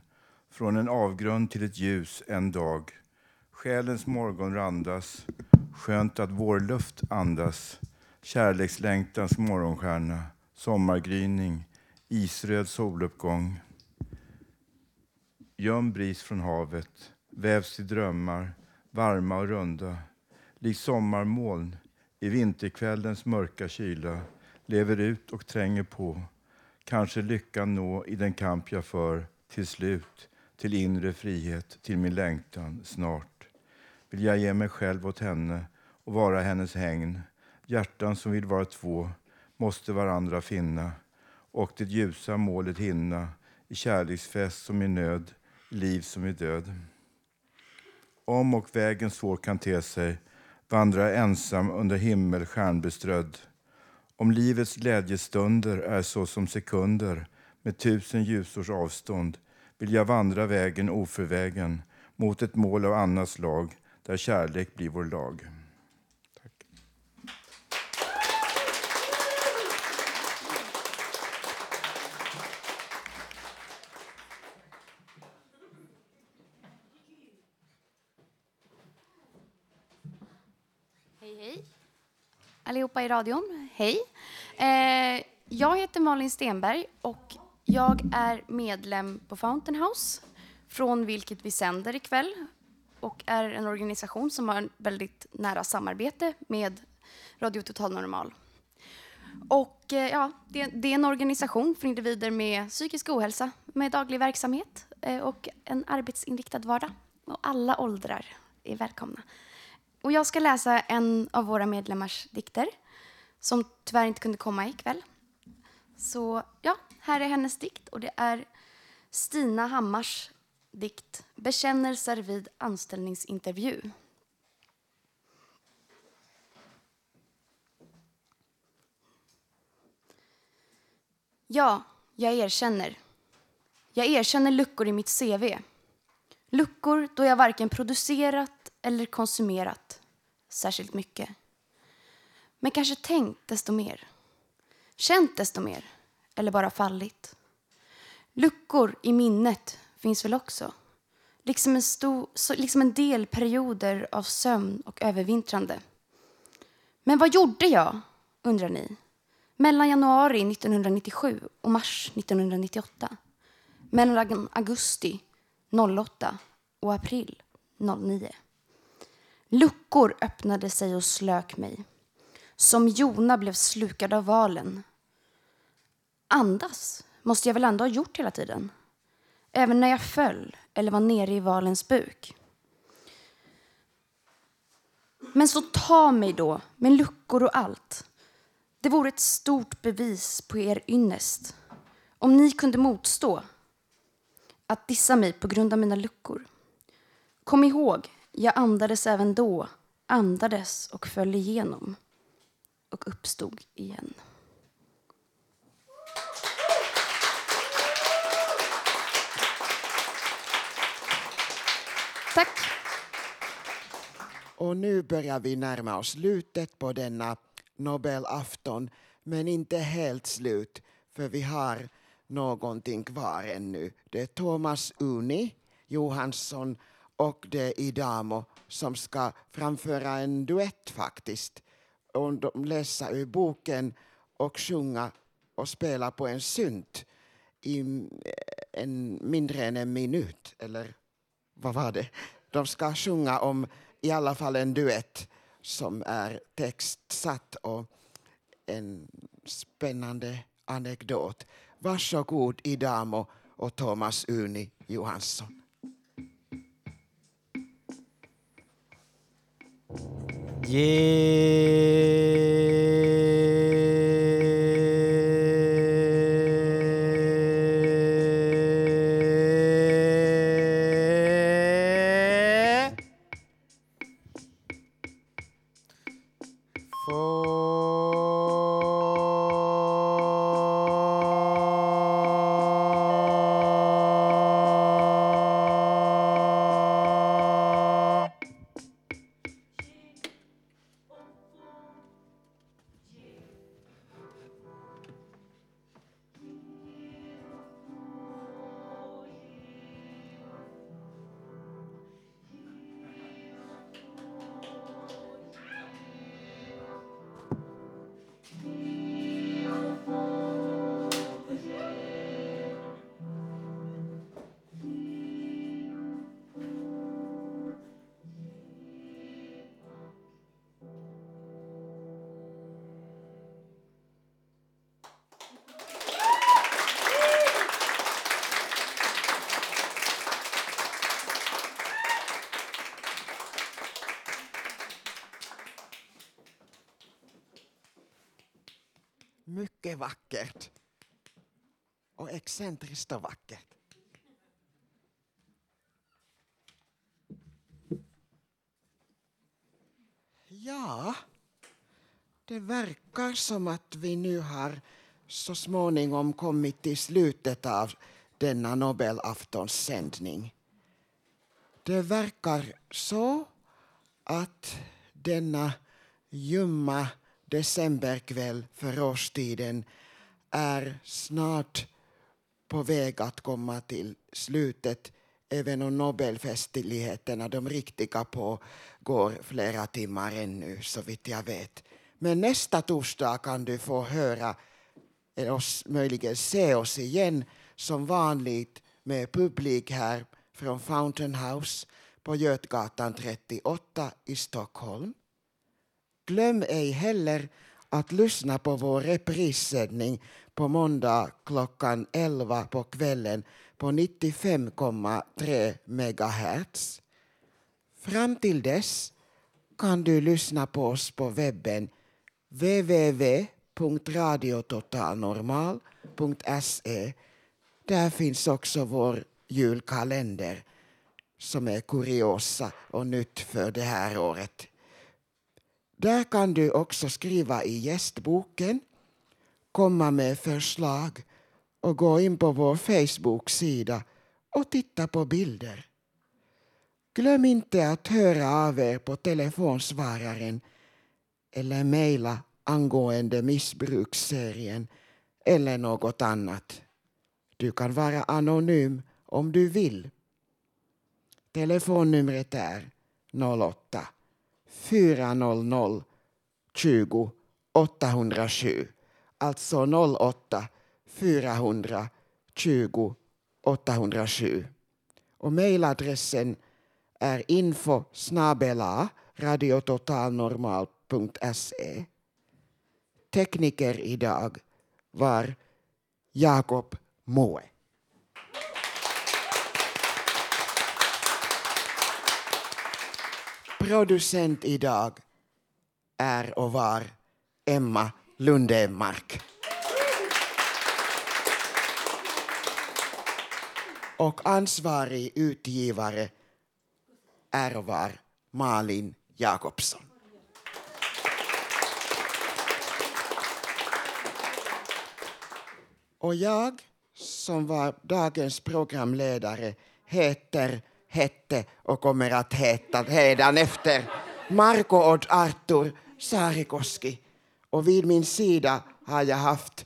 Från en avgrund till ett ljus en dag. Själens morgon randas. Skönt att vår luft andas, kärlekslängtans morgonstjärna, sommargryning, isröd soluppgång. Göm bris från havet, vävs i drömmar, varma och runda. Lik sommarmoln i vinterkvällens mörka kyla, lever ut och tränger på. Kanske lyckan nå i den kamp jag för, till slut, till inre frihet, till min längtan, snart. Vill jag ge mig själv åt henne och vara hennes hägn. Hjärtan som vill vara två måste varandra finna och det ljusa målet hinna i kärleksfest som i nöd, liv som i död. Om och vägen svår kan te sig, vandra ensam under himmel stjärnbeströdd. Om livets glädjestunder är så som sekunder med 1000 ljusårs avstånd vill jag vandra vägen oförvägen mot ett mål av annat slag där kärlek blir vår lag. Tack. Hej, hej. Allihopa i radion, hej. Jag heter Malin Stenberg och jag är medlem på Fountain House, från vilket vi sänder ikväll. Och är en organisation som har en väldigt nära samarbete med Radio Total Normal. Och ja, det är en organisation för individer med psykisk ohälsa, med daglig verksamhet och en arbetsinriktad vardag. Och alla åldrar är välkomna. Och jag ska läsa en av våra medlemmars dikter som tyvärr inte kunde komma ikväll. Så ja, här är hennes dikt och det är Stina Hammars dikt Bekännelser vid anställningsintervju. Ja, jag erkänner. Jag erkänner luckor i mitt CV. Luckor då jag varken producerat eller konsumerat särskilt mycket. Men kanske tänkt desto mer. Känt desto mer. Eller bara fallit. Luckor i minnet finns väl också. Liksom en del perioder av sömn och övervintrande. Men vad gjorde jag, undrar ni? Mellan januari 1997 och mars 1998. Mellan augusti 08 och april 09. Luckor öppnade sig och slök mig. Som Jona blev slukad av valen. Andas måste jag väl ändå ha gjort hela tiden. Även när jag föll eller var nere i valens buk. Men så ta mig då, med luckor och allt. Det vore ett stort bevis på er ynnest. Om ni kunde motstå att dissa mig på grund av mina luckor. Kom ihåg, jag andades även då. Andades och föll igenom. Och uppstod igen. Tack. Och nu börjar vi närma oss slutet på denna Nobelafton. Men inte helt slut, för vi har någonting kvar ännu. Det är Thomas Unni Johansson och det är Idamo som ska framföra en duett faktiskt. Och de läser ur boken och sjunga och spela på en synt i mindre än en minut, eller vad var det? De ska sjunga om i alla fall en duett som är textsatt och en spännande anekdot. Varsågod Idamo och Thomas Unni Johansson. mycket vackert. Och excentriskt och vackert. Ja, det verkar som att vi nu har så småningom kommit till slutet av denna Nobelaftonssändning. Det verkar så att denna ljumma decemberkväll för årstiden är snart på väg att komma till slutet, även om Nobelfestligheterna, de riktiga, pågår flera timmar ännu, så vitt jag vet. Men nästa torsdag kan du få höra oss, möjligen se oss igen som vanligt med publik här från Fountain House på Götgatan 38 i Stockholm. Glöm ej heller att lyssna på vår reprissändning på måndag klockan 11 på kvällen på 95,3 MHz. Fram till dess kan du lyssna på oss på webben www.radiototalnormal.se. Där finns också vår julkalender som är kuriosa och nytt för det här året. Där kan du också skriva i gästboken, komma med förslag och gå in på vår Facebook-sida och titta på bilder. Glöm inte att höra av er på telefonsvararen eller mejla angående missbruksserien eller något annat. Du kan vara anonym om du vill. Telefonnumret är 08 400 20 807, alltså 08 400 20 807. Och mejladressen är info@radiototalnormal.se. Tekniker idag var Jakob Moe. Producent idag är och var Emma Lundemark. Och ansvarig utgivare är och var Malin Jakobsson. Och jag som var dagens programledare hette och kommer att heta hädanefter Marko och Artur Saarikoski. Och vid min sida har jag haft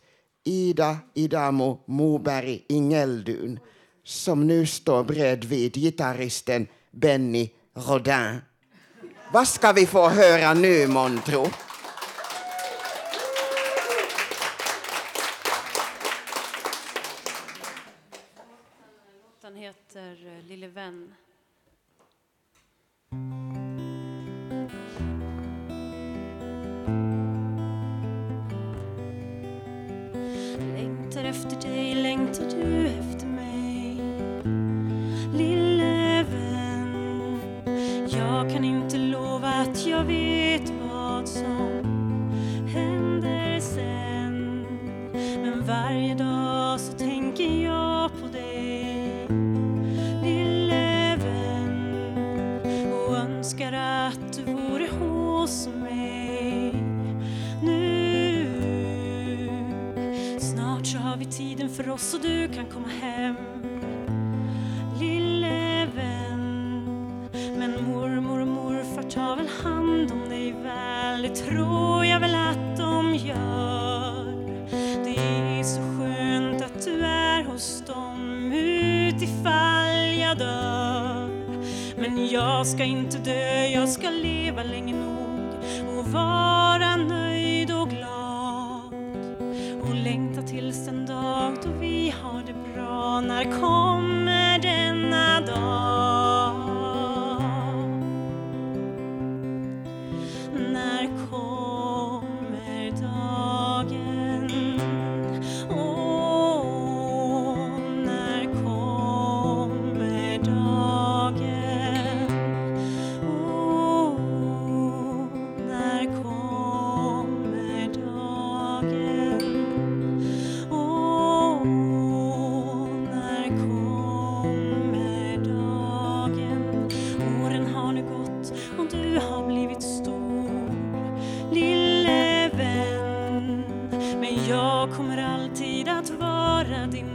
Idamo Moberg Ingeldun, som nu står bredvid gitarristen Benny Rodin. Vad ska vi få höra nu, montro? Den heter Lille vän. Längtar efter dig, längtar du efter mig, lille vän. Jag kan inte lova att jag vet vad som händer sen, men varje dag så tänker jag på dig, lille vän, och önskar att du vore hos mig nu. Snart så har vi tiden för oss och du kan komma hem, lille vän. Men mormor och morfar tar väl hand om dig väl, det tror jag väl att de gör. Det är så skönt att du är hos dem, utifall jag dör. Men jag ska inte dö, jag ska leva länge nog och vara nöjd och glad, och längta tills den dag då vi har det bra. När kommer denna dag? När kommer dagen? Åh, när kommer dagen? Åh, när kommer dagen? och du har blivit stor, lille vän. Men jag kommer alltid att vara din